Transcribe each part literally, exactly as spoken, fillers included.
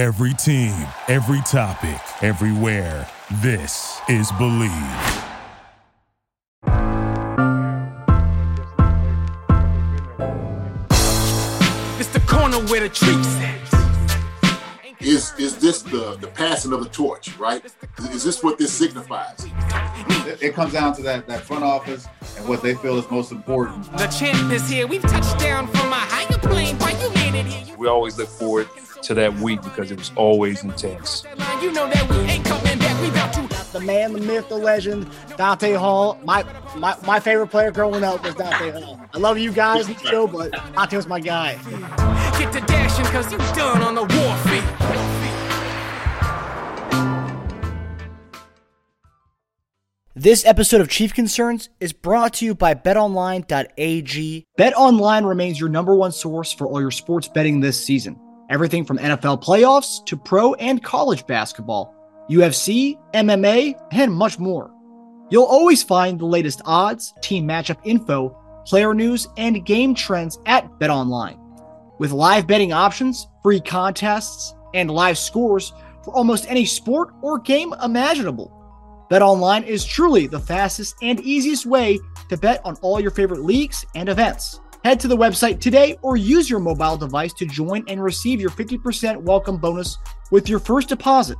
Every team, every topic, everywhere. This is Believe. It's the corner where the treats at. Is is this the, the passing of the torch, right? Is this what this signifies? It comes down to that, that front office and what they feel is most important. The champ is here. We've touched down from a higher plane. Why you made it here? We always look forward to that week because it was always intense. You know that we ain't coming back. We about to. The man, the myth, the legend, Dante Hall. My my, my favorite player growing up was Dante Hall. I love you guys in the show, but Dante was my guy. Get to dashing because you done on the war feet. This episode of Chief Concerns is brought to you by bet online dot a g. BetOnline remains your number one source for all your sports betting this season. Everything from N F L playoffs to pro and college basketball, U F C, M M A, and much more. You'll always find the latest odds, team matchup info, player news, and game trends at BetOnline. With live betting options, free contests, and live scores for almost any sport or game imaginable, BetOnline is truly the fastest and easiest way to bet on all your favorite leagues and events. Head to the website today or use your mobile device to join and receive your fifty percent welcome bonus with your first deposit.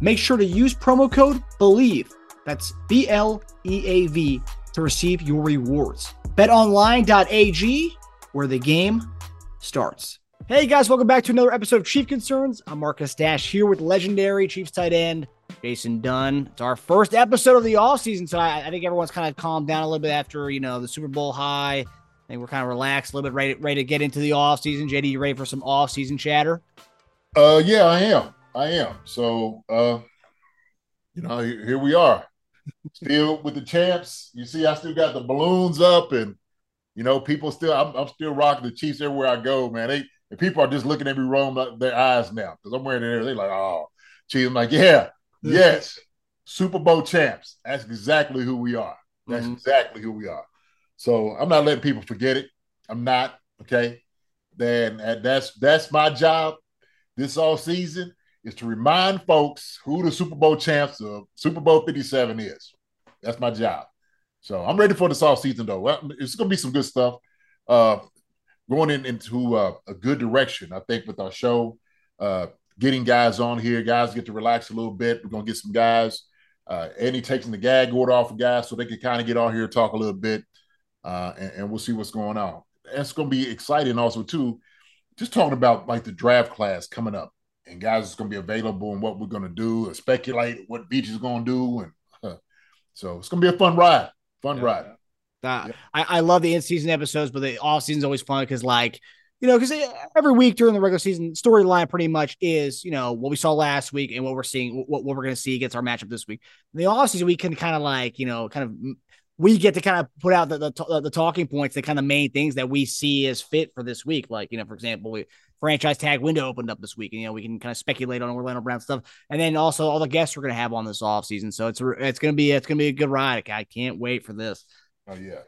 Make sure to use promo code BELIEVE, that's B L E A V, to receive your rewards. bet online dot a g, where the game starts. Hey guys, welcome back to another episode of Chief Concerns. I'm Marcus Dash here with legendary Chiefs tight end Jason Dunn. It's our first episode of the offseason, so I, I think everyone's kind of calmed down a little bit after, you know, the Super Bowl high. I think we're kind of relaxed, a little bit ready, ready to get into the offseason. J D, you ready for some offseason chatter? Uh, yeah, I am. I am. So, uh, you know, here, here we are. Still with the champs. You see, I still got the balloons up and, you know, people still, I'm, I'm still rocking the Chiefs everywhere I go, man. They and people are just looking at me rolling up their eyes now because I'm wearing it. They're like, oh, Chiefs. I'm like, yeah. Yes, Super Bowl champs. That's exactly who we are. That's mm-hmm. exactly who we are. So I'm not letting people forget it. I'm not, okay? Then that's that's my job this all season is to remind folks who the Super Bowl champs of Super Bowl fifty-seven is. That's my job. So I'm ready for this all season, though. It's going to be some good stuff uh, going in, into uh, a good direction, I think, with our show. Uh, Getting guys on here, guys get to relax a little bit. We're gonna get some guys. Uh, Andy takes the gag order off of guys so they can kind of get on here, talk a little bit, uh, and, and we'll see what's going on. That's gonna be exciting, also too. Just talking about like the draft class coming up and guys that's gonna be available and what we're gonna do, and speculate what Beach is gonna do, and uh, so it's gonna be a fun ride. Fun yeah. ride. Uh, yeah. I, I love the in-season episodes, but the off-season's always fun because like. You know, because every week during the regular season, storyline pretty much is, you know, what we saw last week and what we're seeing, what, what we're going to see against our matchup this week. In the offseason, we can kind of like, you know, kind of we get to kind of put out the, the the talking points, the kind of main things that we see as fit for this week. Like, you know, for example, we franchise tag window opened up this week, and, you know, we can kind of speculate on Orlando Brown stuff. And then also all the guests we're going to have on this offseason. So it's it's going to be it's going to be a good ride. I can't wait for this. Oh, yeah.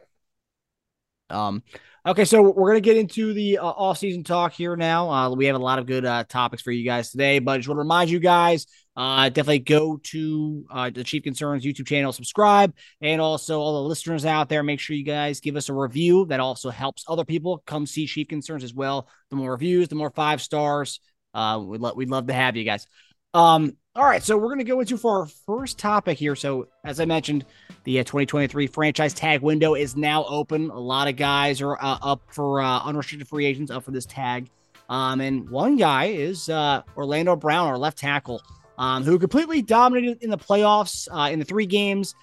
Um, okay, so we're going to get into the uh, off-season talk here now. Uh, we have a lot of good uh, topics for you guys today, but I just want to remind you guys, uh, definitely go to uh, the Chief Concerns YouTube channel, subscribe, and also all the listeners out there, make sure you guys give us a review. That also helps other people come see Chief Concerns as well. The more reviews, the more five stars. Uh, we'd, lo- we'd love to have you guys. Um, all right, so we're going to go into for our first topic here. So as I mentioned, the uh, twenty twenty-three franchise tag window is now open. A lot of guys are uh, up for uh, unrestricted free agents, up for this tag. Um, and one guy is uh, Orlando Brown, our left tackle, um, who completely dominated in the playoffs uh, in the three games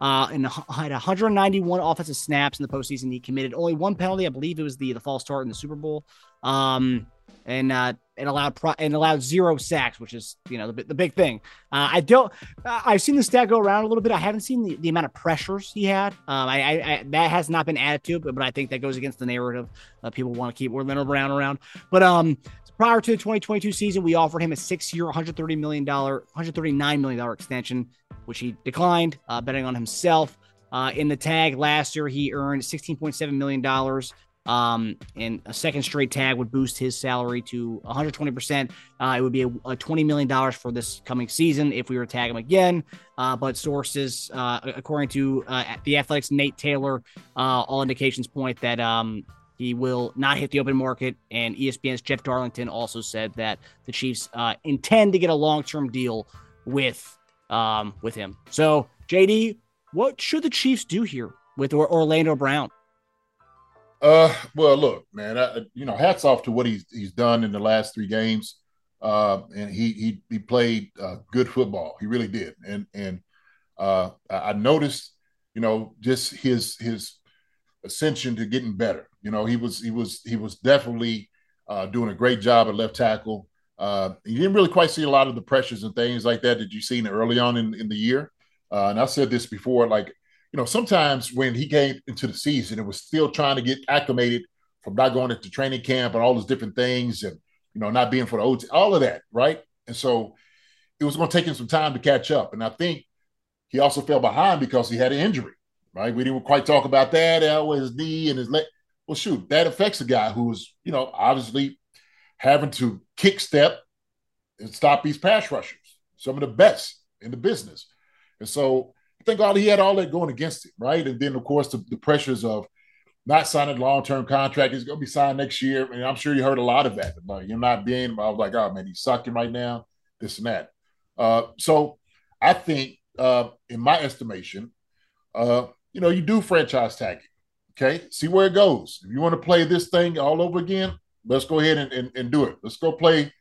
uh, and had one hundred ninety-one offensive snaps in the postseason. He committed only one penalty. I believe it was the, the false start in the Super Bowl. Um, and, uh, and allowed pro- and allowed zero sacks, which is, you know, the, the big thing. Uh, I don't, I've seen the stat go around a little bit. I haven't seen the, the amount of pressures he had. Um, I, I, I, that has not been added to, but, but I think that goes against the narrative that uh, people want to keep Orlando Brown around. But um, prior to the twenty twenty-two season, we offered him a six-year, one hundred thirty million dollars, one hundred thirty-nine million dollars extension, which he declined, uh, betting on himself. Uh, in the tag last year, he earned sixteen point seven million dollars. Um, and a second straight tag would boost his salary to one hundred twenty percent. Uh, it would be a, a twenty million dollars for this coming season if we were to tag him again. Uh, but sources, uh, according to uh, the Athletics, Nate Taylor, uh, all indications point that um, he will not hit the open market. And E S P N's Jeff Darlington also said that the Chiefs uh, intend to get a long-term deal with um, with him. So, J D, what should the Chiefs do here with Orlando Brown? Uh, well, look, man, I, you know, hats off to what he's he's done in the last three games. Uh, and he he he played uh, good football. He really did. And and uh, I noticed, you know, just his his ascension to getting better. You know, he was he was he was definitely uh, doing a great job at left tackle. Uh, you didn't really quite see a lot of the pressures and things like that that you seen early on in, in the year. Uh, and I said this before, like, you know, sometimes when he came into the season, it was still trying to get acclimated from not going into training camp and all those different things and, you know, not being for the O T, all of that, right? And so it was going to take him some time to catch up. And I think he also fell behind because he had an injury, right? We didn't quite talk about that. That was his knee and his leg. Well, shoot, that affects a guy who was, you know, obviously having to kick step and stop these pass rushers, some of the best in the business. And so I think all he had all that going against him, right? And then, of course, the, the pressures of not signing a long-term contract. He's going to be signed next year. And I'm sure you heard a lot of that. Like, you're not being – I was like, oh, man, he's sucking right now, this and that. Uh, so I think, uh, in my estimation, uh, you know, you do franchise tagging, okay? See where it goes. If you want to play this thing all over again, let's go ahead and, and, and do it. Let's go play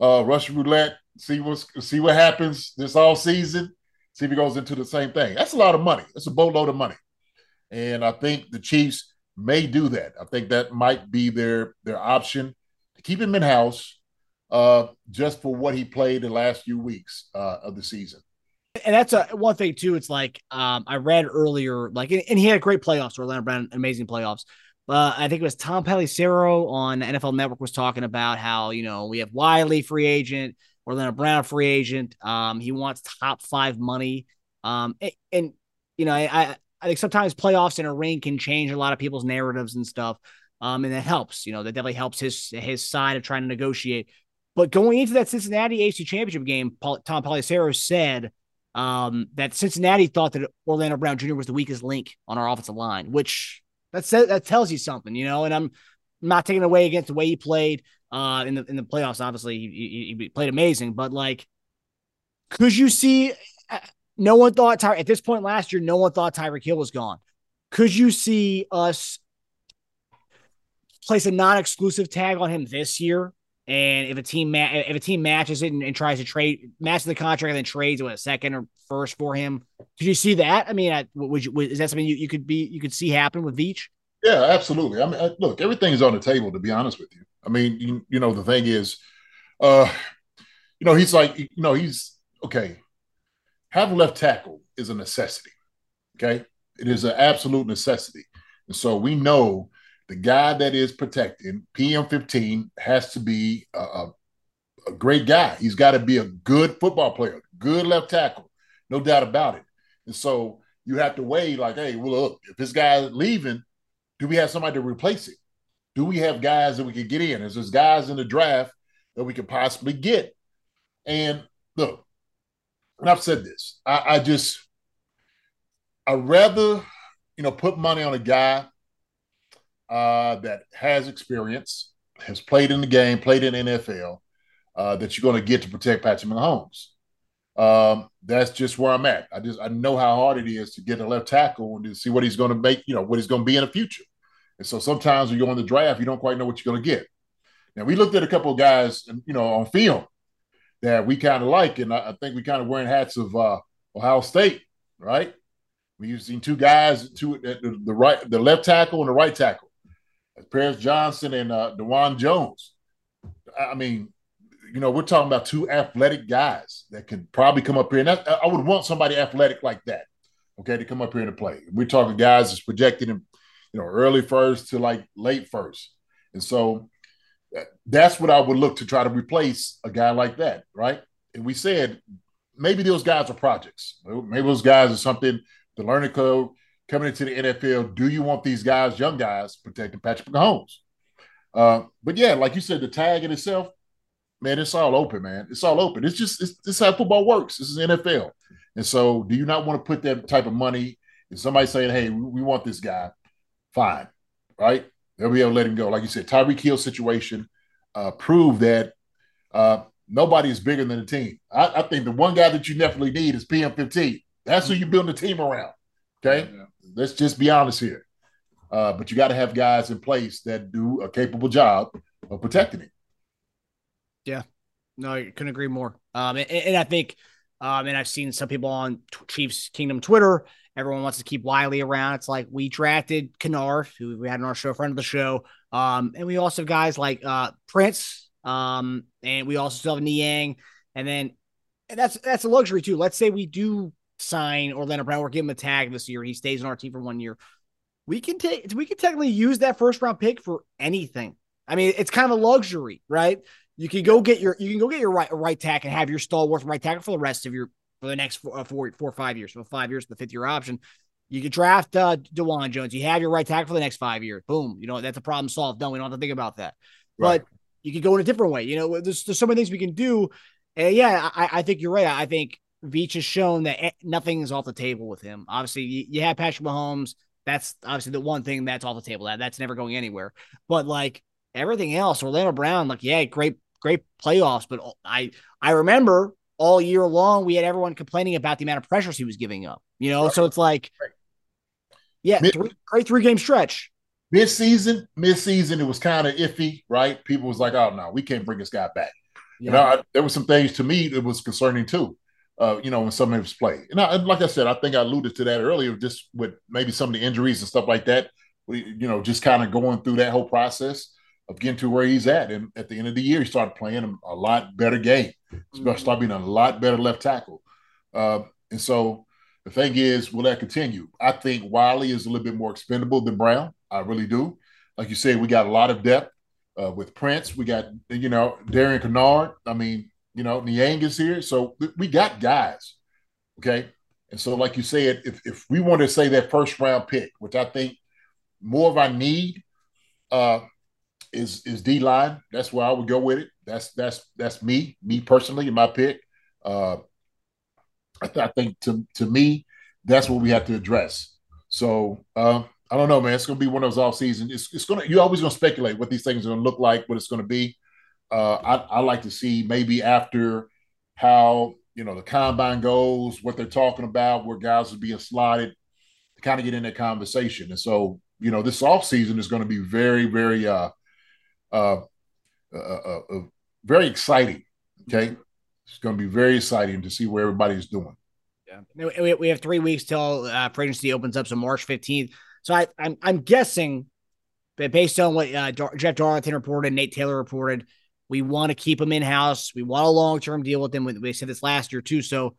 uh, Russian roulette, see what's, see what happens this offseason. See if he goes into the same thing. That's a lot of money. That's a boatload of money. And I think the Chiefs may do that. I think that might be their, their option to keep him in-house uh, just for what he played the last few weeks uh, of the season. And that's a, one thing, too. It's like um, I read earlier, like, and, and he had a great playoffs, Orlando Brown, amazing playoffs. Uh, I think it was Tom Pelissero on N F L Network was talking about how, you know, we have Wiley, free agent, Orlando Brown, free agent. Um, he wants top five money. Um, and, and you know, I, I, I think sometimes playoffs in a ring can change a lot of people's narratives and stuff. Um, and that helps, you know, that definitely helps his, his side of trying to negotiate. But going into that Cincinnati A F C Championship game, Paul, Tom Pelissero said um, that Cincinnati thought that Orlando Brown Junior was the weakest link on our offensive line, which that says, that tells you something, you know, and I'm not taking away against the way he played. Uh, in the in the playoffs, obviously, he, he played amazing. But, like, could you see – no one thought Ty- – at this point last year, no one thought Tyreek Hill was gone. Could you see us place a non-exclusive tag on him this year? And if a team ma- if a team matches it and, and tries to trade – matches the contract and then trades what, a second or first for him, could you see that? I mean, I, would you, is that something you, you could be you could see happen with Veach? Yeah, absolutely. I mean, I, look, everything's on the table, to be honest with you. I mean, you, you know, the thing is, uh, you know, he's like, you know, he's okay. Having left tackle is a necessity. Okay. It is an absolute necessity. And so we know the guy that is protecting P M fifteen has to be a, a, a great guy. He's got to be a good football player, good left tackle, no doubt about it. And so you have to weigh like, hey, well, look, if this guy's leaving, do we have somebody to replace him? Do we have guys that we could get in? Is there guys in the draft that we could possibly get? And look, and I've said this, I, I just, I rather, you know, put money on a guy uh, that has experience, has played in the game, played in the N F L, uh, that you're going to get to protect Patrick Mahomes. Um, that's just where I'm at. I just, I know how hard it is to get a left tackle and to see what he's going to make, you know, what he's going to be in the future. And so sometimes when you go in the draft, you don't quite know what you're going to get. Now, we looked at a couple of guys, you know, on film that we kind of like, and I, I think we kind of wearing hats of uh, Ohio State, right? We've seen two guys, two the, the right, the left tackle and the right tackle, Paris Johnson and uh, DeJuan Jones. I mean, you know, we're talking about two athletic guys that can probably come up here, and that, I would want somebody athletic like that, okay, to come up here and play. We're talking guys that's projected in, you know, early first to like late first. And so that's what I would look to try to replace a guy like that, right? And we said, maybe those guys are projects. Maybe those guys are something the learning curve coming into the N F L, do you want these guys, young guys, protecting Patrick Mahomes? Uh, but, yeah, like you said, the tag in itself, man, it's all open, man. It's all open. It's just it's, – it's how football works. This is N F L. And so do you not want to put that type of money in somebody saying, hey, we, we want this guy? Fine, right? They'll be able to let him go. Like you said, Tyreek Hill situation uh, proved that uh, nobody is bigger than the team. I, I think the one guy that you definitely need is P M fifteen. That's who you build a team around, okay? Yeah. Let's just be honest here. Uh, but you got to have guys in place that do a capable job of protecting it. Yeah. No, I couldn't agree more. Um, and, and I think, um, and I've seen some people on T- Chiefs Kingdom Twitter, everyone wants to keep Wiley around. It's like we drafted Kennard, who we had on our show, friend of the show. Um, and we also have guys like uh, Prince, um, and we also still have Niang. And then and that's that's a luxury, too. Let's say we do sign Orlando Brown or give him a tag this year. He stays on our team for one year. We can take, we can technically use that first round pick for anything. I mean, it's kind of a luxury, right? You can go get your, you can go get your right, right tackle and have your stalwart right tackle for the rest of your, for the next four, four, four five years, for five years, the fifth year option. You could draft uh, DeJuan Jones. You have your right tackle for the next five years. Boom. You know, that's a problem solved. No, we don't have to think about that, right. But you could go in a different way. You know, there's, there's so many things we can do. And yeah, I, I think you're right. I think Veach has shown that nothing is off the table with him. Obviously you, you have Patrick Mahomes. That's obviously the one thing that's off the table. That that's never going anywhere. But like everything else, Orlando Brown, like, yeah, great, great playoffs. But I, I remember all year long, we had everyone complaining about the amount of pressures he was giving up, you know? Right. So it's like, yeah, mid, three, great three game stretch. Mid season, mid season, it was kind of iffy, right? People was like, oh no, we can't bring this guy back. Yeah. You know, I, there were some things to me that was concerning too. Uh, you know, when some of his play. And I, like I said, I think I alluded to that earlier, just with maybe some of the injuries and stuff like that, we, you know, just kind of going through that whole process of getting to where he's at. And at the end of the year, he started playing a lot better game, mm-hmm. started being a lot better left tackle. Uh, and so the thing is, will that continue? I think Wiley is a little bit more expendable than Brown. I really do. Like you said, we got a lot of depth uh, with Prince. We got, you know, Darian Kennard. I mean, You know, Niang is here. So we got guys, okay? And so like you said, if, if we want to say that first-round pick, which I think more of our need uh, is is D-line, that's where I would go with it. That's that's that's me, me personally, in my pick. Uh, I, th- I think, to to me, that's what we have to address. So uh, I don't know, man. It's going to be one of those off-season. It's, it's gonna, you're always going to speculate what these things are going to look like, what it's going to be. Uh, I, I like to see maybe after how, you know, the combine goes, what they're talking about, where guys are being slotted to kind of get in that conversation. And so, you know, this offseason is going to be very, very, uh, uh, uh, uh, uh, very exciting. Okay. It's going to be very exciting to see where everybody's doing. Yeah. We have three weeks till uh, free agency opens up. So March fifteenth. So I, I'm, I'm guessing that based on what uh, Dar- Jeff Darlington reported, Nate Taylor reported, we want to keep him in-house. We want a long-term deal with him. We said this last year, too. So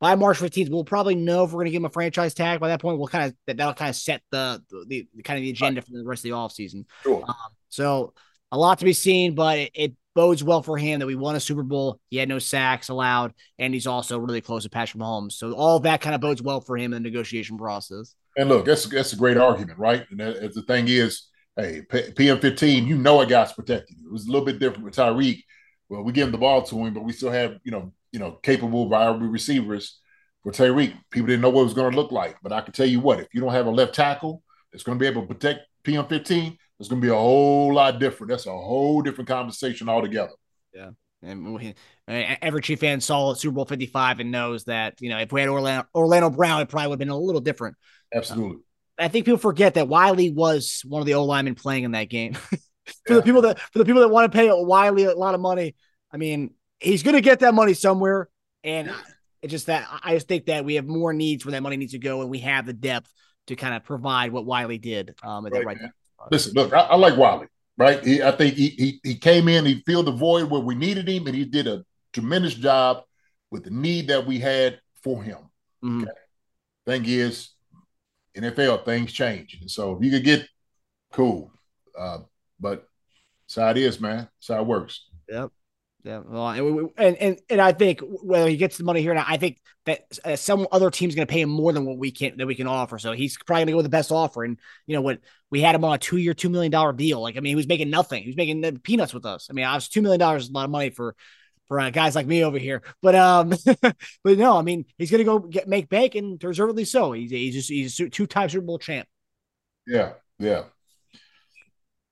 by March fifteenth, we'll probably know if we're going to give him a franchise tag. By that point, we'll kind of that, that'll kind of set the, the the kind of the agenda for the rest of the offseason. Sure. Um, so a lot to be seen, but it, it bodes well for him that we won a Super Bowl. He had no sacks allowed, and he's also really close to Patrick Mahomes. So all that kind of bodes well for him in the negotiation process. And look, that's that's a great argument, right? And that, the thing is, hey, P M fifteen, you know a guy's protecting you. It was a little bit different with Tyreek. Well, we give him the ball to him, but we still have, you know, you know, capable, viable receivers for Tyreek. People didn't know what it was going to look like. But I can tell you what, if you don't have a left tackle that's going to be able to protect P M fifteen, it's going to be a whole lot different. That's a whole different conversation altogether. Yeah. And we, every Chief fan saw Super Bowl fifty-five and knows that, you know, if we had Orlando, Orlando Brown, it probably would have been a little different. Absolutely. Um, I think people forget that Wiley was one of the O linemen playing in that game. for yeah. the people that for the people that want to pay Wiley a lot of money, I mean, he's going to get that money somewhere. And it's just that I just think that we have more needs where that money needs to go, and we have the depth to kind of provide what Wiley did. Um, at right, the right Listen, look, I, I like Wiley, right? He, I think he, he he came in, he filled the void where we needed him, and he did a tremendous job with the need that we had for him. Mm-hmm. Okay? Thing is, N F L, things change. And so if you could get, cool. Uh, but that's how it is, man. That's how it works. Yep. Yeah, well, and, and and I think whether he gets the money here or not, I think that uh, some other team's going to pay him more than what we can that we can offer. So he's probably going to go with the best offer. And you know what, we had him on a two-year, two million dollar deal. Like I mean, he was making nothing. He was making the peanuts with us. I mean, I was two million dollars is a lot of money for for uh, guys like me over here. But um, but no, I mean, he's going to go get make bank, and deservedly so. He's he's just he's a two-time Super Bowl champ. Yeah, yeah.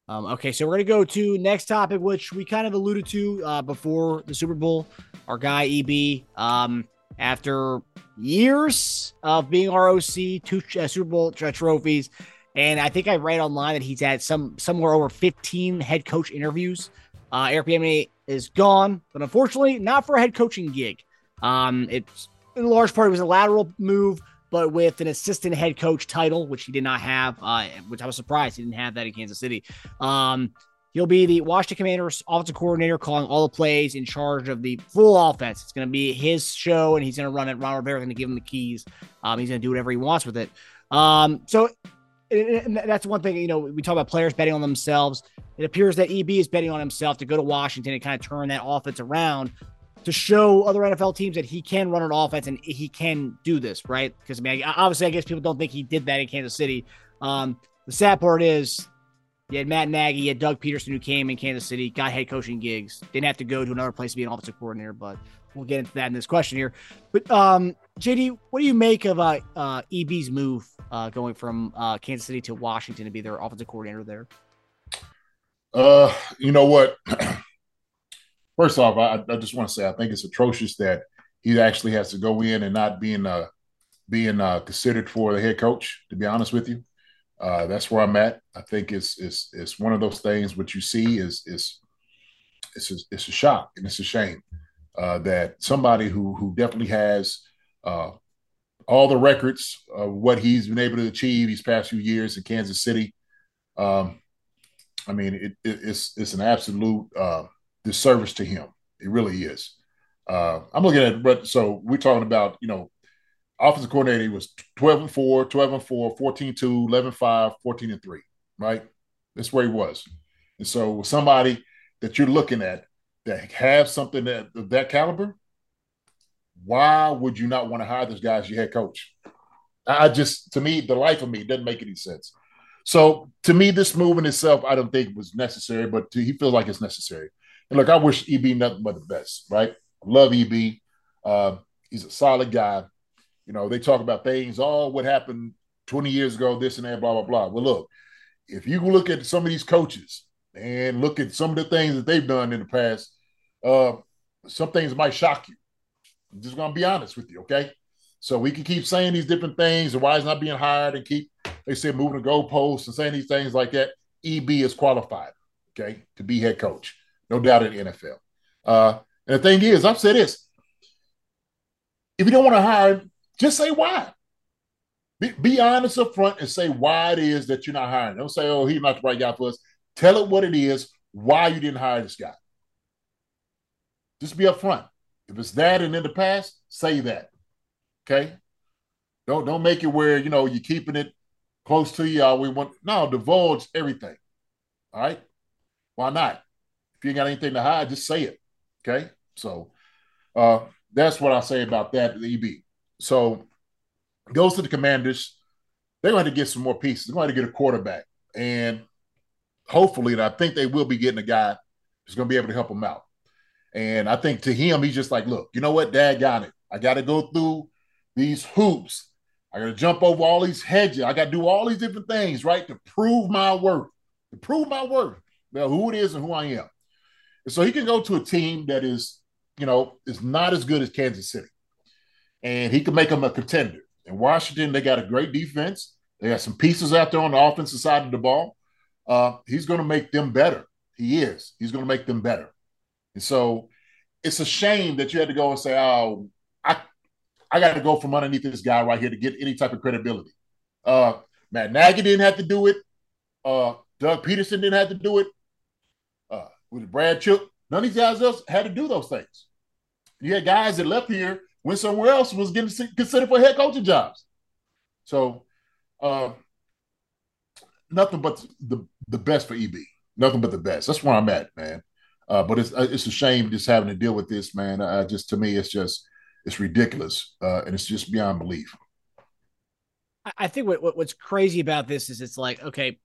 Um, okay, so we're going to go to next topic, which we kind of alluded to uh, before the Super Bowl. Our guy, E B, um, after years of being our O C, two uh, Super Bowl tr- trophies, and I think I read online that he's had some somewhere over fifteen head coach interviews. Uh, Eric Bieniemy is gone, but unfortunately not for a head coaching gig. Um, it's, in large part, it was a lateral move, but with an assistant head coach title, which he did not have, uh, which I was surprised he didn't have that in Kansas City. Um, he'll be the Washington Commanders offensive coordinator, calling all the plays, in charge of the full offense. It's going to be his show, and he's going to run it. Ron Rivera's going to give him the keys. Um, he's going to do whatever he wants with it. Um, so and that's one thing, you know, we talk about players betting on themselves. It appears that E B is betting on himself to go to Washington and kind of turn that offense around, to show other N F L teams that he can run an offense and he can do this, right? Because, I mean, obviously, I guess people don't think he did that in Kansas City. Um, the sad part is you had Matt Nagy, you had Doug Peterson, who came in Kansas City, got head coaching gigs, didn't have to go to another place to be an offensive coordinator, but we'll get into that in this question here. But, um, J D, what do you make of uh, uh, E B's move uh, going from uh, Kansas City to Washington to be their offensive coordinator there? Uh, you know what? First off, I, I just want to say I think it's atrocious that he actually has to go in and not being uh, being uh, considered for the head coach. To be honest with you, uh, that's where I'm at. I think it's it's it's one of those things. What you see is is it's a, it's a shock and it's a shame uh, that somebody who who definitely has uh, all the records of what he's been able to achieve these past few years in Kansas City. Um, I mean, it, it, it's it's an absolute. Uh, disservice to him. It really is. Uh, I'm looking at, but so we're talking about, you know, offensive coordinator, he was twelve and four, twelve and four, fourteen and two, eleven and five, fourteen and three, right? That's where he was. And so somebody that you're looking at that has something that of that caliber, why would you not want to hire this guy as your head coach? I just, to me, the life of me doesn't make any sense. So to me, this move in itself, I don't think was necessary, but to, he feels like it's necessary. And look, I wish E B nothing but the best, right? Love E B. Uh, he's a solid guy. You know, they talk about things, oh, what happened twenty years ago, this and that, blah, blah, blah. Well, look, if you look at some of these coaches and look at some of the things that they've done in the past, uh, some things might shock you. I'm just going to be honest with you, okay? So we can keep saying these different things and why he's not being hired and keep, they say, moving the goalposts and saying these things like that. E B is qualified, okay, to be head coach. No doubt in the N F L. Uh, and the thing is, I've said this. If you don't want to hire him, just say why. Be, be honest up front and say why it is that you're not hiring. Don't say, oh, he's not the right guy for us. Tell it what it is, why you didn't hire this guy. Just be up front. If it's that and in the past, say that. Okay? Don't, don't make it where, you know, you're keeping it close to you. We want, no, divulge everything. All right? Why not? If you ain't got anything to hide, just say it, okay? So uh, that's what I say about that, the E B. So goes to the Commanders. They're going to get some more pieces. They're going to get a quarterback. And hopefully, and I think they will be getting a guy who's going to be able to help them out. And I think to him, he's just like, look, you know what? Dad got it. I got to go through these hoops. I got to jump over all these hedges. I got to do all these different things, right, to prove my worth, to prove my worth, well, who it is and who I am. So he can go to a team that is, you know, is not as good as Kansas City. And he can make them a contender. In Washington, they got a great defense. They got some pieces out there on the offensive side of the ball. Uh, he's going to make them better. He is. He's going to make them better. And so it's a shame that you had to go and say, oh, I I got to go from underneath this guy right here to get any type of credibility. Uh, Matt Nagy didn't have to do it. Uh, Doug Peterson didn't have to do it. With Brad Chip, none of these guys else had to do those things. You had guys that left here, went somewhere else, was getting considered for head coaching jobs. So, uh, nothing but the, the best for E B. Nothing but the best. That's where I'm at, man. Uh, but it's it's a shame just having to deal with this, man. Uh, just to me, it's just it's ridiculous, uh, and it's just beyond belief. I think what, what what's crazy about this is it's like, okay,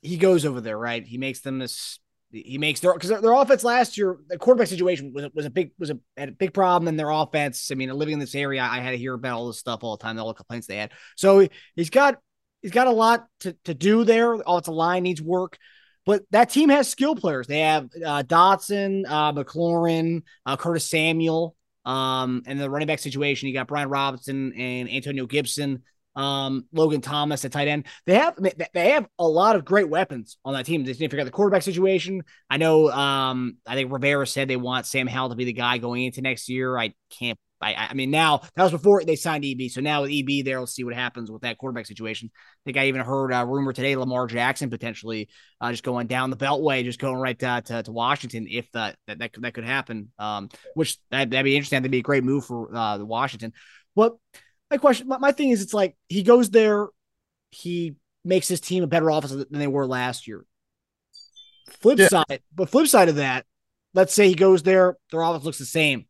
he goes over there, right? He makes them this. He makes their because their, their offense last year, the quarterback situation was was a big was a, had a big problem in their offense. I mean, living in this area, I had to hear about all this stuff all the time, all the complaints they had. So he, he's got he's got a lot to to do there. Offensive line needs work. But that team has skill players. They have uh, Dotson, uh, McLaurin, uh, Curtis Samuel, um, and the running back situation. You got Brian Robinson and Antonio Gibson, um, Logan Thomas at tight end. They have they have a lot of great weapons on that team. They need to figure out the quarterback situation. I know. Um, I think Rivera said they want Sam Howell to be the guy going into next year. I can't. I, I mean, now that was before they signed E B. So now with E B there, let's see what happens with that quarterback situation. I think I even heard a rumor today, Lamar Jackson potentially uh, just going down the Beltway, just going right to, to, to Washington. If that, that, that could, that could happen, um, which that, that'd be interesting. That'd be a great move for uh, the Washington. Well, my question, my, my thing is, it's like, he goes there, he makes his team a better offense than they were last year. Flip yeah. side, but flip side of that, let's say he goes there, their offense looks the same.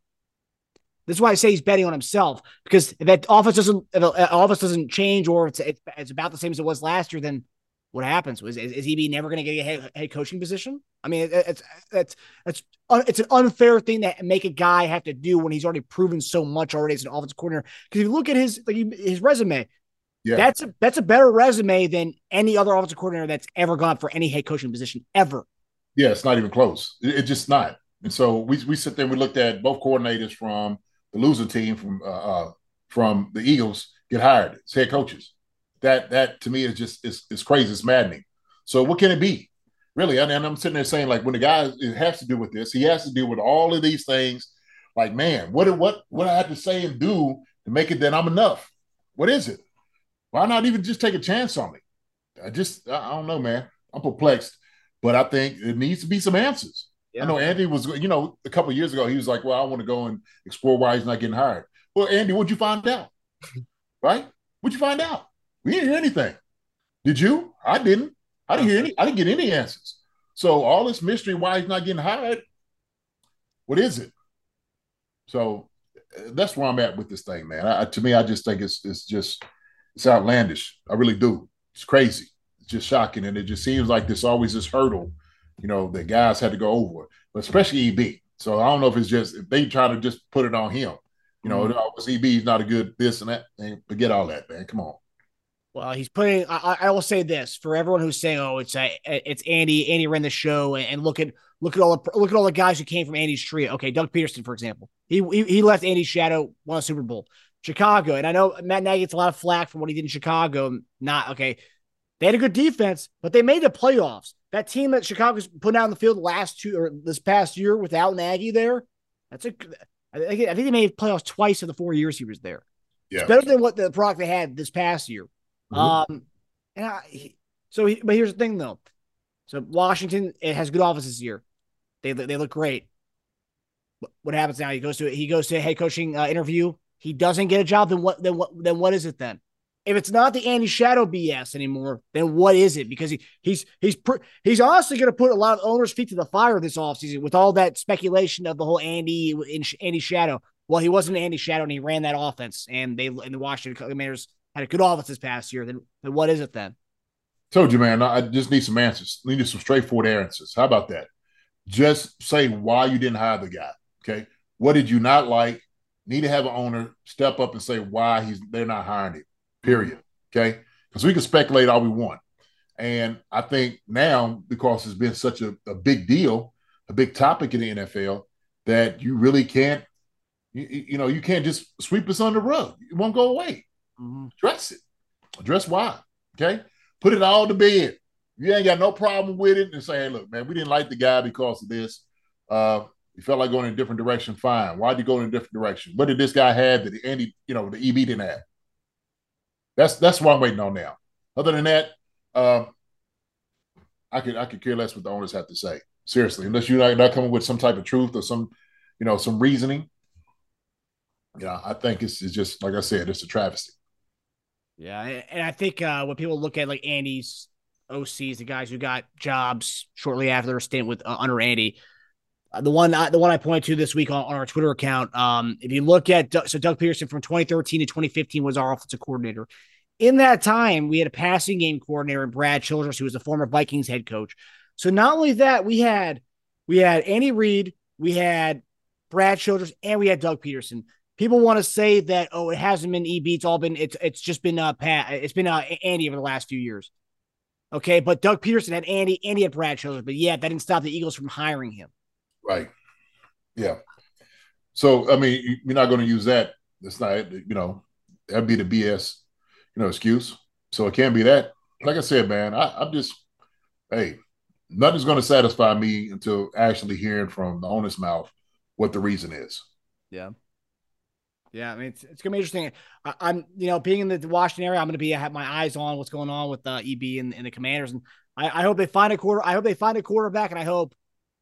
That's why I say he's betting on himself, because if that offense doesn't, if the offense doesn't change, or it's it's about the same as it was last year, then what happens? Is, is E B never going to get a head, head coaching position? I mean, it's it's it's it's an unfair thing to make a guy have to do when he's already proven so much already as an offensive coordinator. Because if you look at his like his resume, yeah. that's a, that's a better resume than any other offensive coordinator that's ever gone for any head coaching position ever. Yeah, it's not even close. It's it just not. And so we we sit there and we looked at both coordinators from the loser team from uh, uh, from the Eagles get hired as head coaches. That that to me is just is is crazy. It's maddening. So what can it be, really? And, and I'm sitting there saying, like, when the guy has to do with this, he has to deal with all of these things. Like, man, what what what I have to say and do to make it that I'm enough? What is it? Why not even just take a chance on me? I just I don't know, man. I'm perplexed, but I think there needs to be some answers. I know Andy was, you know, a couple of years ago, he was like, well, I want to go and explore why he's not getting hired. Well, Andy, what'd you find out? Right? What'd you find out? We didn't hear anything. Did you? I didn't. I didn't hear any, I didn't get any answers. So all this mystery, why he's not getting hired, what is it? So that's where I'm at with this thing, man. I, to me, I just think it's it's just, it's outlandish. I really do. It's crazy. It's just shocking. And it just seems like there's always this hurdle, you know, the guys had to go over it, but especially E B. So I don't know if it's just, if they try to just put it on him, you know, mm-hmm. oh, E B's not a good this and that. Man, forget all that, man. Come on. Well, he's putting, I, I will say this for everyone who's saying, oh, it's a, it's Andy, Andy ran the show, and, and look at, look at all, the, look at all the guys who came from Andy's trio. Okay. Doug Peterson, for example, he, he, he left Andy's shadow, won a Super Bowl, Chicago. And I know Matt Nagy gets a lot of flack for what he did in Chicago. Not okay. They had a good defense, but they made the playoffs. That team that Chicago's put out on the field last two or this past year without Nagy there, that's a. I think they made playoffs twice in the four years he was there. Yeah, it's better than what the product they had this past year. Mm-hmm. Um, and I, he, so, he, but here's the thing though. So Washington, it has good offense this year. They they look great. What happens now? He goes to he goes to a head coaching uh, interview. He doesn't get a job. Then what? Then what? Then what is it then? If it's not the Andy Shadow B S anymore, then what is it? Because he, he's he's pr- he's honestly going to put a lot of owners' feet to the fire this offseason with all that speculation of the whole Andy Andy Shadow. Well, he wasn't Andy Shadow, and he ran that offense, and they and the Washington Commanders had a good offense this past year. Then, then what is it then? Told you, man. I just need some answers. I need some straightforward answers. How about that? Just say why you didn't hire the guy. Okay, what did you not like? Need to have an owner step up and say why he's they're not hiring him. Period. Okay. Because we can speculate all we want. And I think now, because it's been such a, a big deal, a big topic in the N F L, that you really can't, you, you know, you can't just sweep this under the rug. It won't go away. Mm-hmm. Address it. Address why. Okay. Put it all to bed. You ain't got no problem with it and say, hey, look, man, we didn't like the guy because of this. Uh, he felt like going in a different direction. Fine. Why'd you go in a different direction? What did this guy have that Andy, you know, the E B didn't have? That's that's what I'm waiting on now. Other than that, um, I could I could care less what the owners have to say. Seriously, unless you're not, not coming with some type of truth or some, you know, some reasoning. Yeah, I think it's, it's just like I said, it's a travesty. Yeah, and I think uh, when people look at like Andy's O Cs, the guys who got jobs shortly after their stint with uh, under Andy, The one, I, the one I pointed to this week on, on our Twitter account, um, if you look at, so Doug Peterson from twenty thirteen to twenty fifteen was our offensive coordinator. In that time, we had a passing game coordinator in Brad Childress, who was the former Vikings head coach. So not only that, we had, we had Andy Reid, we had Brad Childress, and we had Doug Peterson. People want to say that, oh, it hasn't been E B. It's all been, it's, it's just been uh, Pat. It's been uh, Andy over the last few years. Okay. But Doug Peterson had Andy, Andy had Brad Childress, but yeah, that didn't stop the Eagles from hiring him. Right. Yeah. So, I mean, you're not going to use that. That's not, you know, that'd be the B S, you know, excuse. So it can't be that. Like I said, man, I, I'm just, hey, nothing's going to satisfy me until actually hearing from the owner's mouth what the reason is. Yeah. Yeah. I mean, it's, it's going to be interesting. I, I'm, you know, being in the Washington area, I'm going to be, I have my eyes on what's going on with uh, E B and, and the Commanders. And I, I hope they find a quarter. I hope they find a quarterback, and I hope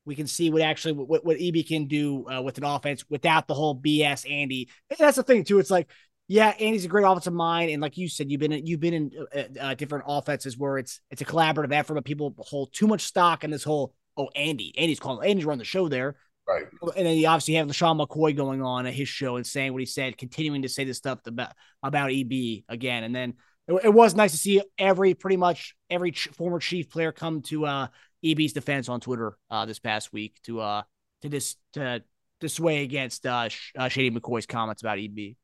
we can see what actually what, what E B can do uh, with an offense without the whole B S Andy. And that's the thing too. It's like, yeah, Andy's a great offensive mind, and like you said, you've been in, you've been in uh, uh, different offenses where it's it's a collaborative effort, but people hold too much stock in this whole oh Andy, Andy's calling, Andy's running the show there, right? And then you obviously have LeSean McCoy going on at his show and saying what he said, continuing to say this stuff about about E B again, and then it, it was nice to see every pretty much every ch- former Chief player come to. Uh, E B's defense on Twitter uh, this past week to uh to dis to, to sway against uh, Sh- uh, Shady McCoy's comments about E B.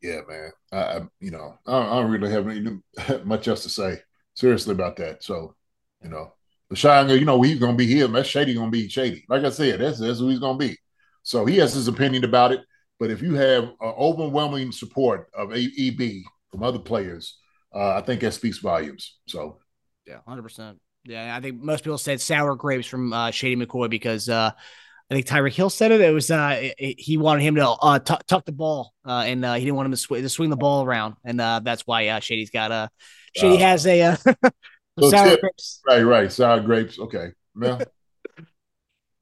Yeah, man. I, I you know I, I don't really have any, much else to say seriously about that. So you know, LeSean, you know he's gonna be him. That's Shady gonna be Shady. Like I said, that's that's who he's gonna be. So he has his opinion about it. But if you have uh, overwhelming support of E B from other players, uh, I think that speaks volumes. So yeah, one hundred percent. Yeah, I think most people said sour grapes from uh, Shady McCoy because uh, I think Tyreek Hill said it. It was uh, it, it, he wanted him to uh, t- tuck the ball, uh, and uh, he didn't want him to, sw- to swing the ball around, and uh, that's why uh, Shady's got a Shady uh, has a uh, so sour tip. grapes. Right, right, sour grapes. Okay, yeah,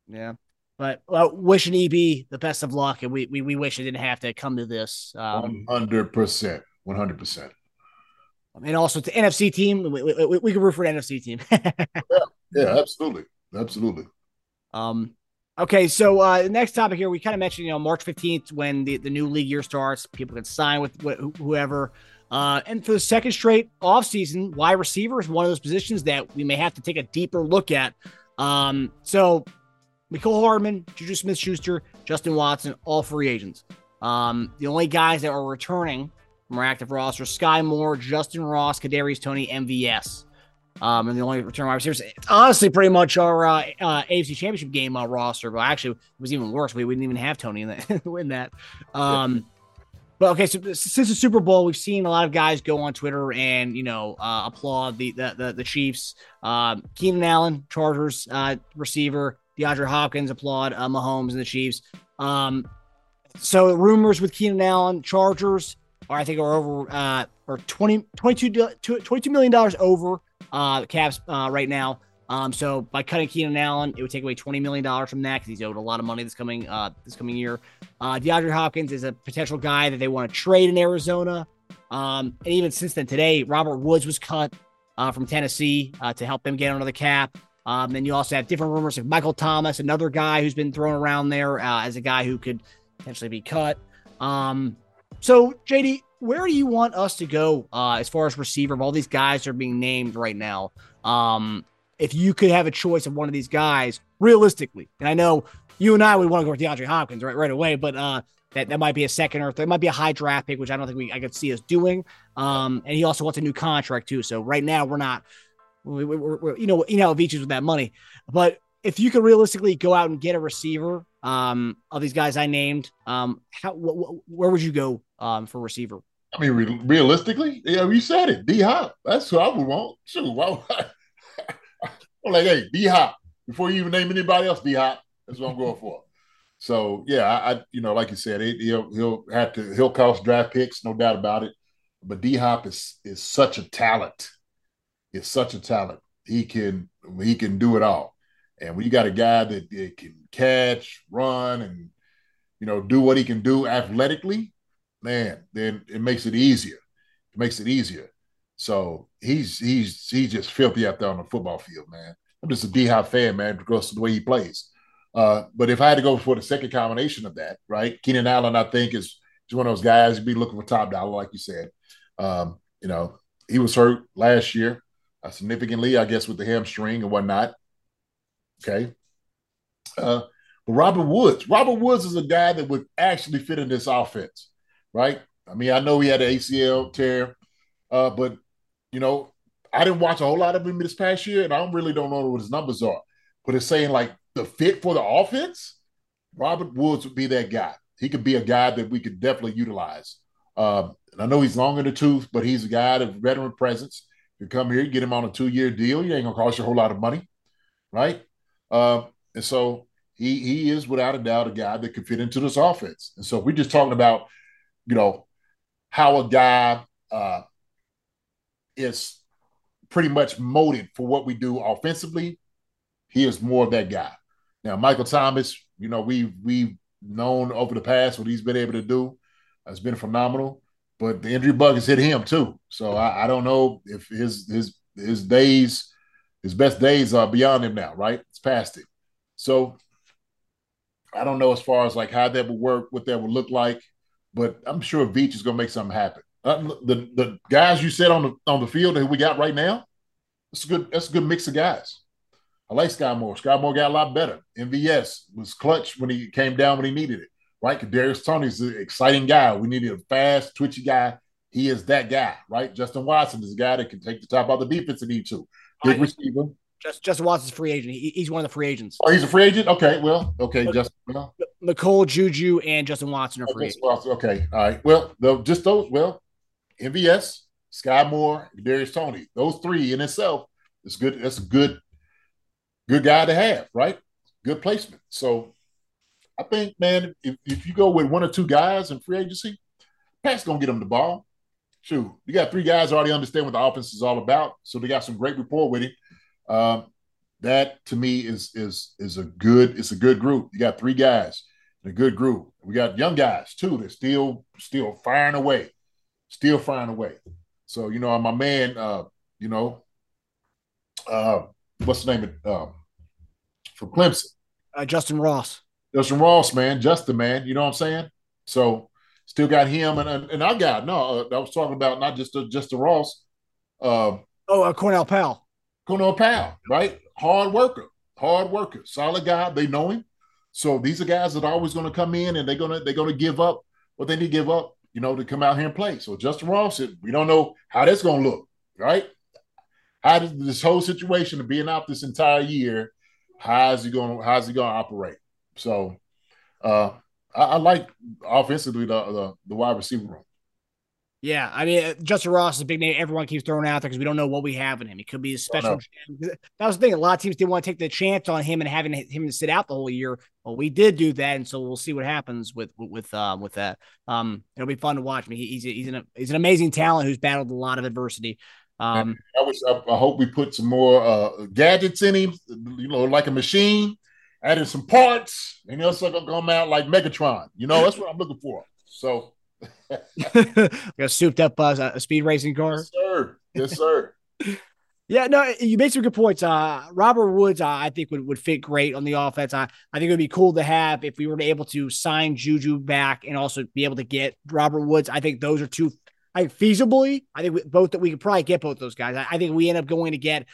yeah. But well, wishing E B the best of luck, and we we, we wish it didn't have to come to this. One hundred percent, one hundred percent. And also to N F C team, we, we, we can root for an N F C team. yeah, yeah, absolutely. Absolutely. Um, okay, so uh, the next topic here, we kind of mentioned, you know, March fifteenth when the, the new league year starts, people can sign with wh- whoever. Uh, and for the second straight offseason, wide receiver is one of those positions that we may have to take a deeper look at. Um, so Mecole Hardman, Juju Smith-Schuster, Justin Watson, all free agents. Um, the only guys that are returning from our active roster, Sky Moore, Justin Ross, Kadarius Toney, M V S. Um, and the only return wide receivers, it's honestly pretty much our uh, uh, A F C Championship game uh, roster, but actually it was even worse. We wouldn't even have Toney in that, win that. Um, but okay, so since the Super Bowl, we've seen a lot of guys go on Twitter and, you know, uh, applaud the the, the, the Chiefs. Um, Keenan Allen, Chargers uh, receiver, DeAndre Hopkins applaud uh, Mahomes and the Chiefs. Um, so rumors with Keenan Allen, Chargers, or I think are over, uh, or twenty, twenty-two, twenty-two million dollars over uh, the Cavs uh, right now. Um, so by cutting Keenan Allen, it would take away twenty million dollars from that because he's owed a lot of money this coming uh, this coming year. Uh, DeAndre Hopkins is a potential guy that they want to trade in Arizona. Um, and even since then today, Robert Woods was cut uh, from Tennessee uh, to help them get under the cap. Um, then you also have different rumors of Michael Thomas, another guy who's been thrown around there uh, as a guy who could potentially be cut. Um So, J D, where do you want us to go uh, as far as receiver of all these guys that are being named right now? Um, if you could have a choice of one of these guys, realistically, and I know you and I would want to go with DeAndre Hopkins right, right away, but uh, that, that might be a second or third. It might be a high draft pick, which I don't think we I could see us doing. Um, and he also wants a new contract, too. So right now we're not we, – we're, we're, you know, you know, Veach is with that money. But if you could realistically go out and get a receiver – Um, of these guys I named, um, how wh- wh- where would you go um for receiver? I mean, re- realistically, yeah, you said it, D Hop. That's who I would want. Shoot, why would I? I'm like, hey, D Hop. Before you even name anybody else, D Hop. That's what I'm going for. So yeah, I, I you know, like you said, it, he'll he'll have to he'll cost draft picks, no doubt about it. But D Hop is is such a talent. It's such a talent. He can he can do it all. And when you got a guy that, that can catch, run, and, you know, do what he can do athletically, man, then it makes it easier. It makes it easier. So he's he's he's just filthy out there on the football field, man. I'm just a D-Hop fan, man, because of the way he plays. Uh, but if I had to go for the second combination of that, right, Keenan Allen, I think, is, is one of those guys who'd be looking for top dollar, like you said. Um, you know, he was hurt last year uh, significantly, I guess, with the hamstring and whatnot. Okay. Uh, but Robert Woods, Robert Woods is a guy that would actually fit in this offense, right? I mean, I know he had an A C L tear, uh, but, you know, I didn't watch a whole lot of him this past year, and I really don't know what his numbers are. But it's saying, like, the fit for the offense, Robert Woods would be that guy. He could be a guy that we could definitely utilize. Um, and I know he's long in the tooth, but he's a guy with veteran presence. You come here, you get him on a two-year deal, you ain't going to cost you a whole lot of money, right? Um, and so he he is without a doubt a guy that could fit into this offense. And so if we're just talking about, you know, how a guy uh, is pretty much molded for what we do offensively, he is more of that guy. Now, Michael Thomas, you know, we've, we've known over the past what he's been able to do. It's been phenomenal, but the injury bug has hit him too. So I, I don't know if his his his days, his best days are beyond him now, right? It's past it. So I don't know as far as like how that would work, what that would look like, but I'm sure Veach is going to make something happen. Uh, the the guys you said on the on the field that we got right now, that's a good that's a good mix of guys. I like Sky Moore. Sky Moore got a lot better. M V S was clutch when he came down when he needed it, right? Kadarius Toney's an exciting guy. We needed a fast, twitchy guy. He is that guy, right? Justin Watson is a guy that can take the top out of the defense if he needs to. Big receiver. Just, Justin Watson's a free agent. He, he's one of the free agents. Oh, he's a free agent? Okay, well, okay. But, Justin. Well. McColl, Juju, and Justin Watson are free okay, agents. Okay, all right. Well, the, just those, well, M V S, Sky Moore, Kadarius Toney. Those three in itself is good. That's a good – Good guy to have, right? Good placement. So I think, man, if, if you go with one or two guys in free agency, Pat's going to get them the ball. Shoot, you got three guys already understand what the offense is all about, so they got some great rapport with him. Um, that, to me, is is is a good it's a good group. You got three guys in a good group. We got young guys, too, that's still, still firing away, still firing away. So, you know, my man, uh, you know, uh, what's the name of um, for Clemson? Uh, Justin Ross. Justin Ross, man. Justin, man. You know what I'm saying? So still got him. And and I got, no, I was talking about not just uh, Justin Ross. Uh, oh, uh, Cornell Powell. Cornell Powell, right? Hard worker. Hard worker. Solid guy. They know him. So these are guys that are always going to come in and they're going to they're gonna give up what they need to give up, you know, to come out here and play. So Justin Ross, we don't know how that's going to look, right? How does this whole situation of being out this entire year, how's he going to how's he going to operate? So uh, I, I like offensively the, the the wide receiver room. Yeah, I mean, Justin Ross is a big name everyone keeps throwing out there because we don't know what we have in him. He could be a special. That was the thing. A lot of teams didn't want to take the chance on him and having him sit out the whole year. Well, we did do that, and so we'll see what happens with with um, with that. Um, it'll be fun to watch. I mean, he, he's he's an he's an amazing talent who's battled a lot of adversity. Um, I, wish, I, I hope we put some more uh, gadgets in him, you know, like a machine, added some parts, and he'll come out like Megatron. You know, that's what I'm looking for. So, like a souped up uh, a speed racing car. Yes, sir. Yes, sir. Yeah, no, you made some good points. Uh, Robert Woods, uh, I think, would, would fit great on the offense. I, I think it would be cool to have if we were able to sign Juju back and also be able to get Robert Woods. I think those are two. I feasibly, I think we, both that we could probably get both those guys. I, I think we end up going to get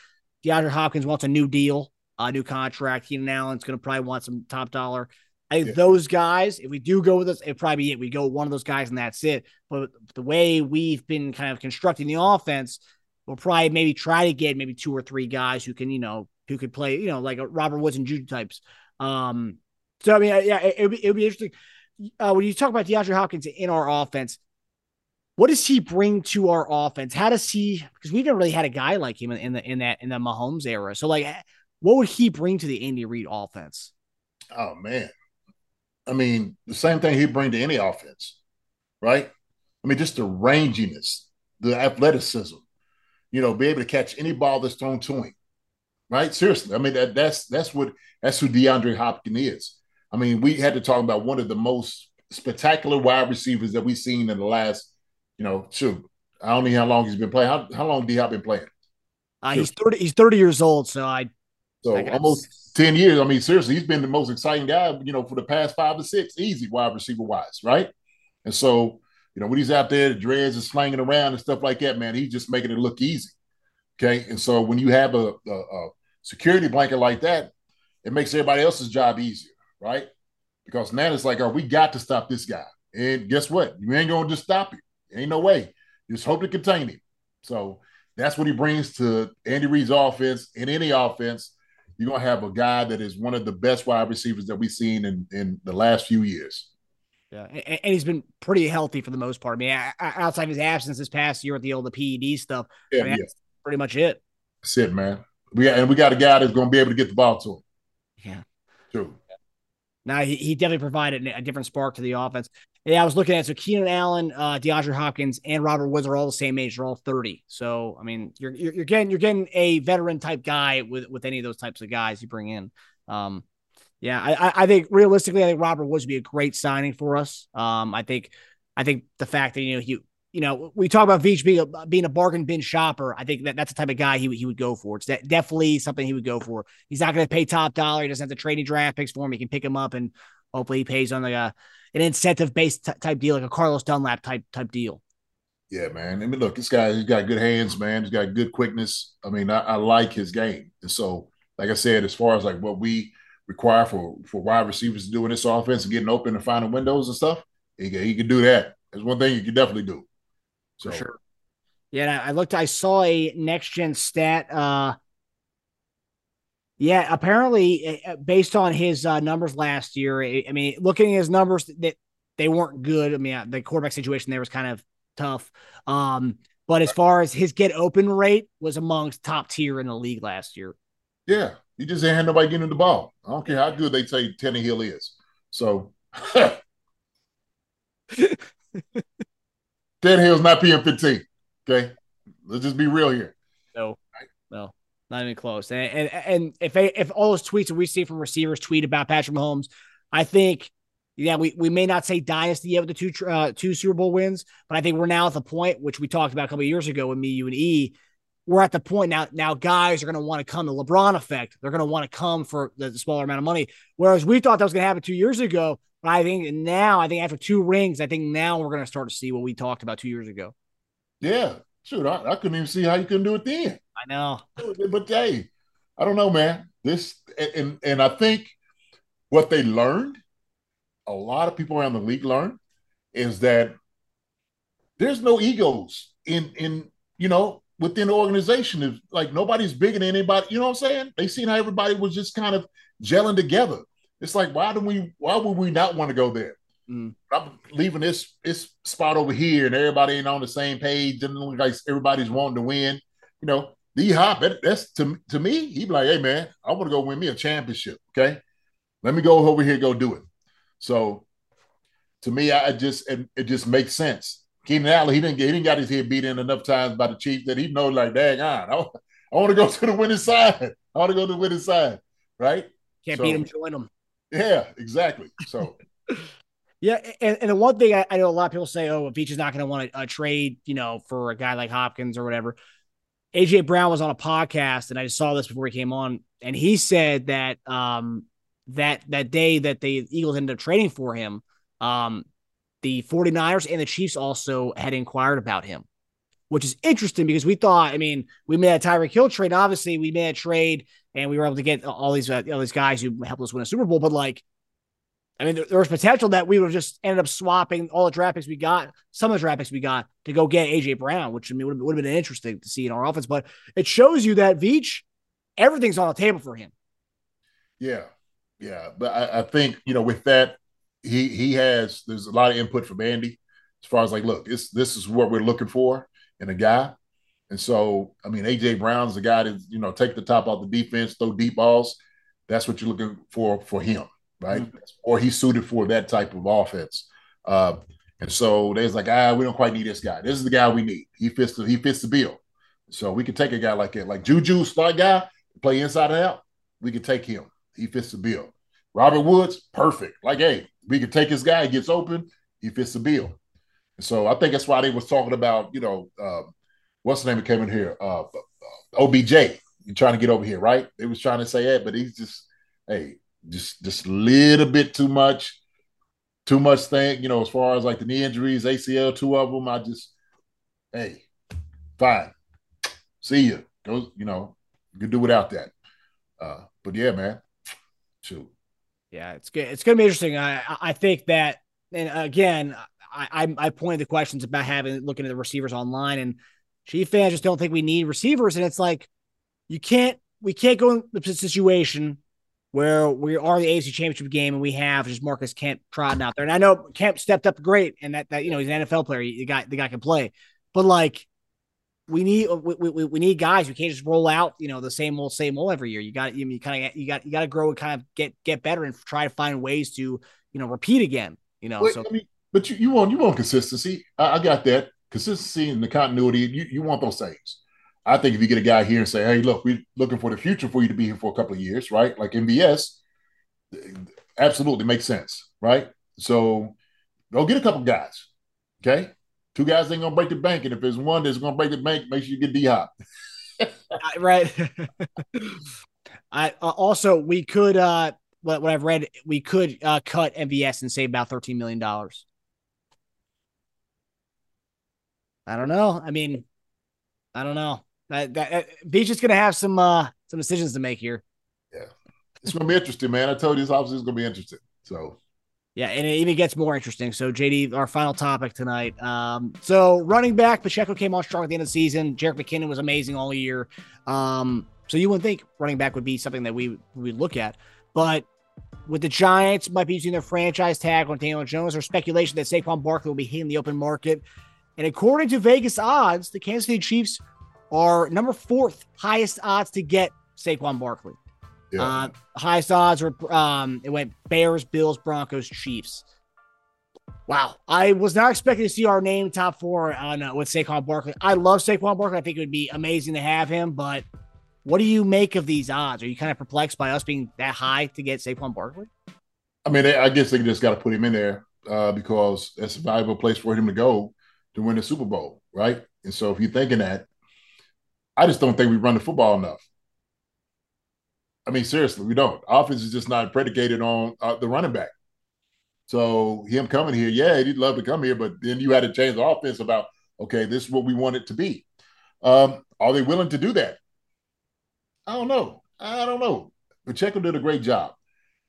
DeAndre Hopkins wants a new deal, a new contract. Keenan Allen's going to probably want some top dollar. I think yeah. those guys, if we do go with us, it'd probably be it. We go one of those guys and that's it. But the way we've been kind of constructing the offense, we'll probably maybe try to get maybe two or three guys who can, you know, who could play, you know, like a Robert Woods and Juju types. Um, so, I mean, yeah, it would be, it'd be interesting. Uh, when you talk about DeAndre Hopkins in our offense, what does he bring to our offense? How does he? Because we've never really had a guy like him in the in that in the Mahomes era. So, like, what would he bring to the Andy Reid offense? Oh man, I mean, the same thing he bring to any offense, right? I mean, just the ranginess, the athleticism, you know, be able to catch any ball that's thrown to him, right? Seriously, I mean that that's that's what that's who DeAndre Hopkins is. I mean, we had to talk about one of the most spectacular wide receivers that we've seen in the last. You know, shoot, I don't know how long he's been playing. How, how long D Hop been playing? Uh, he's thirty. He's thirty years old. So I, So almost ten years. I mean, seriously, he's been the most exciting guy, you know, for the past five or six, easy wide receiver wise, right? And so, you know, when he's out there, the dreads and slanging around and stuff like that, man, he's just making it look easy. Okay, and so when you have a, a, a security blanket like that, it makes everybody else's job easier, right? Because now it's like, oh, we got to stop this guy. And guess what? You ain't going to just stop him. Ain't no way. Just hope to contain him. So that's what he brings to Andy Reid's offense. In any offense, you're going to have a guy that is one of the best wide receivers that we've seen in, in the last few years. Yeah, and, and he's been pretty healthy for the most part. I mean, I, I, outside of his absence this past year with the old the P E D stuff, yeah, I mean, yeah. That's pretty much it. That's it, man. We got, and we got a guy that's going to be able to get the ball to him. Yeah. True. Now, he, he definitely provided a different spark to the offense. Yeah, I was looking at it. So Keenan Allen, uh, DeAndre Hopkins, and Robert Woods are all the same age. They're all thirty. So, I mean, you're you're, you're getting you're getting a veteran-type guy with, with any of those types of guys you bring in. Um, yeah, I, I think realistically, I think Robert Woods would be a great signing for us. Um, I think I think the fact that, you know, he – you know, we talk about Veach being a, being a bargain bin shopper. I think that that's the type of guy he, he would go for. It's that definitely something he would go for. He's not going to pay top dollar. He doesn't have to trade any draft picks for him. He can pick him up, and hopefully he pays on like a, an incentive-based t- type deal, like a Carlos Dunlap type type deal. Yeah, man. I mean, look, this guy, he's got good hands, man. He's got good quickness. I mean, I, I like his game. And so, like I said, as far as like what we require for, for wide receivers to do in this offense and getting open and finding windows and stuff, he, he can do that. That's one thing he can definitely do. So. For sure. Yeah, I looked, I saw a next gen stat. Uh, yeah, apparently, based on his uh, numbers last year, I mean, looking at his numbers, they, they weren't good. I mean, the quarterback situation there was kind of tough. Um, but as far as his get open rate was amongst top tier in the league last year. Yeah, you just ain't had nobody getting the ball. I don't care how good they say Tennessee Hill is. So. Ted Hill's not P M fifteen, okay? Let's just be real here. No, no, not even close. And and, and if they, if all those tweets that we see from receivers tweet about Patrick Mahomes, I think, yeah, we, we may not say dynasty yet with the two uh, two Super Bowl wins, but I think we're now at the point, which we talked about a couple of years ago with me, you, and E, we're at the point now, now guys are going to want to come the LeBron effect. They're going to want to come for the smaller amount of money, whereas we thought that was going to happen two years ago. But I think now, I think after two rings, I think now we're going to start to see what we talked about two years ago. Yeah, shoot, I, I couldn't even see how you couldn't do it then. I know. But, hey, I don't know, man. This and and I think what they learned, a lot of people around the league learned, is that there's no egos in, in you know, within the organization. If, like, nobody's bigger than anybody. You know what I'm saying? They seen how everybody was just kind of gelling together. It's like, why do we? Why would we not want to go there? Mm. I'm leaving this this spot over here, and everybody ain't on the same page. Doesn't look like everybody's wanting to win. You know, D Hop. That, that's to to me. He'd be like, hey man, I want to go win me a championship. Okay, let me go over here, and go do it. So, to me, I just it, it just makes sense. Keenan Allen, he didn't get he didn't got his head beat in enough times by the Chiefs that he know like, dang on, I, I want to go to the winning side. I want to go to the winning side, right? Can't so, beat him, join him. Yeah, exactly. So, yeah, and, and the one thing I, I know a lot of people say, oh, Veach is not going to want to uh, trade, you know, for a guy like Hopkins or whatever. A J Brown was on a podcast, and I just saw this before he came on, and he said that um, that that day that the Eagles ended up trading for him, um, the 49ers and the Chiefs also had inquired about him, which is interesting because we thought, I mean, we made a Tyreek Hill trade. Obviously, we made a trade, and we were able to get all these uh, all these guys who helped us win a Super Bowl. But, like, I mean, there, there was potential that we would have just ended up swapping all the draft picks we got, some of the draft picks we got, to go get A J Brown, which, I mean, would have been interesting to see in our offense. But it shows you that Veach, everything's on the table for him. Yeah, yeah. But I, I think, you know, with that, he he has – there's a lot of input from Andy as far as, like, look, it's, this is what we're looking for. And a guy. And so, I mean, A J. Brown's the guy that, you know, take the top off the defense, throw deep balls. That's what you're looking for for him, right? Mm-hmm. Or he's suited for that type of offense. Uh, and so there's like, ah, we don't quite need this guy. This is the guy we need. He fits the, he fits the bill. So we can take a guy like that. Like Juju, start guy, play inside and out. We can take him. He fits the bill. Robert Woods, perfect. Like, hey, we can take this guy. He gets open. He fits the bill. So I think that's why they was talking about, you know, uh, what's the name that came in here? Uh, O B J. you're trying to get over here, right? They was trying to say that, but he's just, hey, just just a little bit too much, too much thing, you know, as far as like the knee injuries, A C L, two of them. I just, hey, fine. See you. Go, you know, you can do without that. Uh, but yeah, man, shoot. Yeah, it's good. It's going to be interesting. I I think that, and again, I I pointed the questions about having looking at the receivers online, and Chief fans just don't think we need receivers. And it's like, you can't, we can't go in the situation where we are the A F C Championship game and we have just Marcus Kemp trotting out there. And I know Kemp stepped up great, and that that you know he's an N F L player. The guy the guy can play, but like we need we we, we need guys. We can't just roll out you know the same old same old every year. You got you, you kind of you got you got to grow and kind of get get better and try to find ways to you know repeat again. You know, Wait, so I mean, but you, you want you want consistency. I, I got that consistency and the continuity. You you want those things. I think if you get a guy here and say, hey, look, we're looking for the future for you to be here for a couple of years, right? Like M V S, absolutely makes sense, right? So go get a couple guys, okay? Two guys ain't going to break the bank, and if there's one that's going to break the bank, make sure you get D-Hop. Right. I uh, Also, we could, uh, what, what I've read, we could uh, cut M V S and save about thirteen million dollars. I don't know. I mean, I don't know. That, that, Beach is going to have some uh, some decisions to make here. Yeah, it's going to be interesting, man. I told you this offseason is going to be interesting. So, yeah, and it even gets more interesting. So, J D, our final topic tonight. Um, so, running back Pacheco came on strong at the end of the season. Jerick McKinnon was amazing all year. Um, so you wouldn't think running back would be something that we we look at, but with the Giants might be using their franchise tag on Daniel Jones, or speculation that Saquon Barkley will be hitting the open market. And according to Vegas odds, the Kansas City Chiefs are number fourth highest odds to get Saquon Barkley. Yeah. Uh, highest odds were um, it went Bears, Bills, Broncos, Chiefs. Wow, I was not expecting to see our name top four on uh, with Saquon Barkley. I love Saquon Barkley. I think it would be amazing to have him. But what do you make of these odds? Are you kind of perplexed by us being that high to get Saquon Barkley? I mean, I guess they just got to put him in there uh, because that's a valuable place for him to go to win the Super Bowl, right? And so if you're thinking that, I just don't think we run the football enough. I mean, seriously, we don't. Offense is just not predicated on uh, the running back. So him coming here, yeah, he'd love to come here, but then you had to change the offense about, okay, this is what we want it to be. Um, are they willing to do that? I don't know. I don't know. Pacheco did a great job.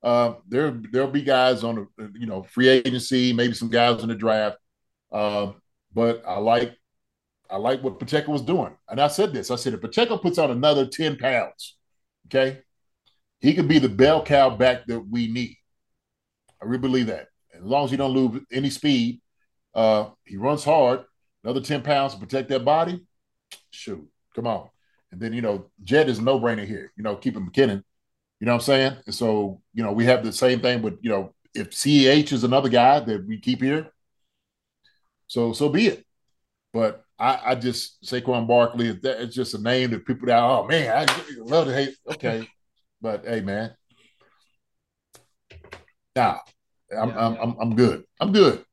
Uh, there, there'll be guys on, the, you know, free agency, maybe some guys in the draft. Uh, but I like I like what Pacheco was doing. And I said this. I said, if Pacheco puts on another ten pounds, okay, he could be the bell cow back that we need. I really believe that. As long as you don't lose any speed, uh, he runs hard, another ten pounds to protect that body, shoot, come on. And then, you know, Jet is a no-brainer here, you know, keeping McKinnon. You know what I'm saying? And so, you know, we have the same thing with, you know, if C E H is another guy that we keep here, so so be it. But I, I just, Saquon Barkley, it's just a name that people that, oh, man, I love to hate. Okay. But, hey, man. Nah, I'm, yeah, I'm, yeah. I'm, I'm good. I'm good.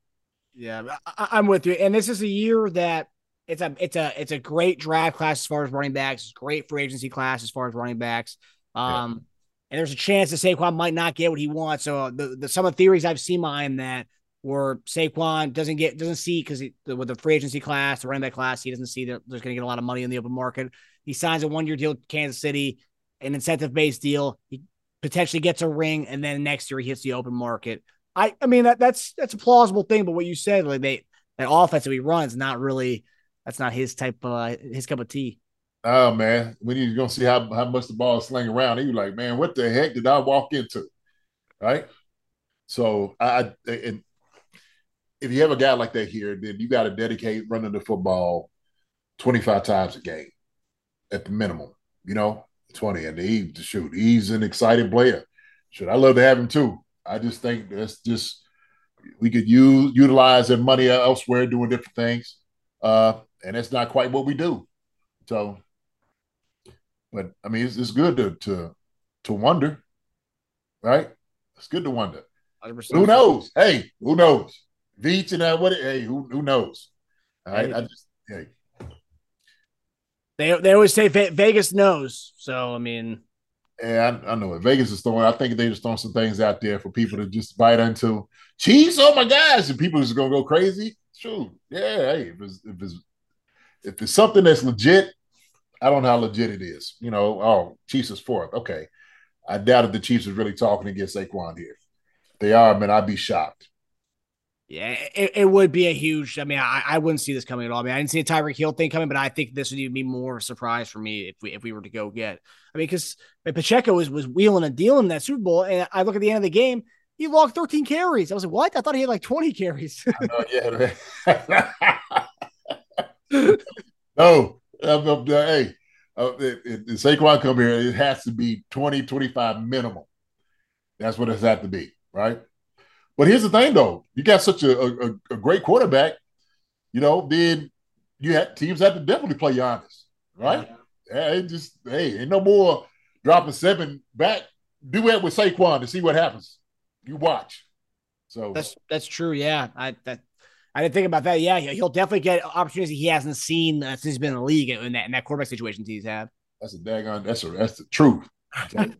Yeah, I, I'm with you. And this is a year that it's a it's a, it's a great draft class as far as running backs. It's a great free agency class as far as running backs. Um, yeah. And there's a chance that Saquon might not get what he wants. So the, the some of the theories I've seen behind that, where Saquon doesn't get, doesn't see because with the free agency class, the running back class, he doesn't see that there's going to get a lot of money in the open market. He signs a one-year deal with Kansas City, an incentive-based deal. He potentially gets a ring, and then next year he hits the open market. I, I mean that that's that's a plausible thing, but what you said, like they that offense that he runs, not really that's not his type, uh, his cup of tea. Oh man, when you're going to see how how much the ball is slinging around, he was like, man, what the heck did I walk into, right? So I and. If you have a guy like that here, then you got to dedicate running the football twenty-five times a game at the minimum, you know, twenty. And he, shoot, he's an excited player. Shoot, I love to have him too. I just think that's just we could use utilize that money elsewhere doing different things, uh, and that's not quite what we do. So, but I mean, it's, it's good to, to to wonder, right? It's good to wonder. one hundred percent. Who knows? Hey, who knows? Veach and I, what? Hey, who, who knows? All right, I just hey, They they always say Vegas knows. So, I mean. Yeah, I, I know it. Vegas is throwing. I think they just throwing some things out there for people to just bite into. Chiefs, oh my gosh. And people are just going to go crazy. True. Yeah. Hey, if it's, if, it's, if it's something that's legit, I don't know how legit it is. You know, oh, Chiefs is fourth. Okay. I doubt if the Chiefs is really talking against Saquon here. If they are, man, I'd be shocked. Yeah, it, it would be a huge – I mean, I, I wouldn't see this coming at all. I mean, I didn't see a Tyreek Hill thing coming, but I think this would even be more of a surprise for me if we if we were to go get – I mean, because Pacheco was, was wheeling and dealing in that Super Bowl, and I look at the end of the game, he logged thirteen carries. I was like, what? I thought he had like twenty carries. I know, yeah, no. I'm, I'm, hey, if Saquon come here, it has to be twenty, twenty-five minimum. That's what it's had to be, right? But here's the thing, though. You got such a, a, a great quarterback, you know, then you had, teams have to definitely play Giannis, right? Yeah. It just, hey, ain't no more dropping seven back. Do it with Saquon to see what happens. You watch. So That's that's true, yeah. I that I didn't think about that. Yeah, he'll definitely get opportunities he hasn't seen since he's been in the league in that, in that quarterback situations he's had. That's a daggone – that's a, that's the truth. They're going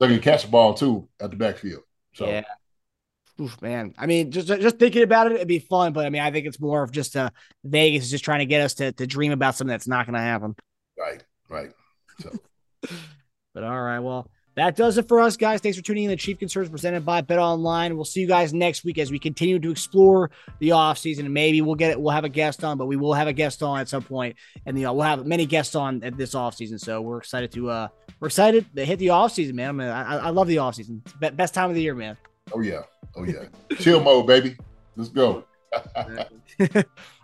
to catch the ball, too, at the backfield. So. Yeah. Oof, man. I mean, just just thinking about it, it'd be fun. But, I mean, I think it's more of just uh, Vegas is just trying to get us to, to dream about something that's not going to happen. Right, right. So. But, all right, well, that does it for us, guys. Thanks for tuning in to Chief Concerns presented by Bet Online. We'll see you guys next week as we continue to explore the offseason. And maybe we'll get it. We'll have a guest on, but we will have a guest on at some point. And you know, we'll have many guests on at this offseason. So we're excited to uh, we're excited to hit the offseason, man. I mean, I, I love the offseason. It's the best time of the year, man. Oh, yeah. Oh, yeah. Chill mode, baby. Let's go. All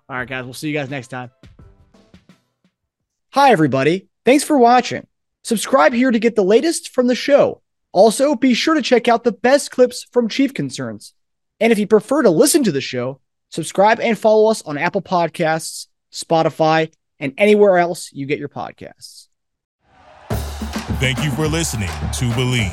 right, guys. We'll see you guys next time. Hi, everybody. Thanks for watching. Subscribe here to get the latest from the show. Also, be sure to check out the best clips from Chief Concerns. And if you prefer to listen to the show, subscribe and follow us on Apple Podcasts, Spotify, and anywhere else you get your podcasts. Thank you for listening to Believe.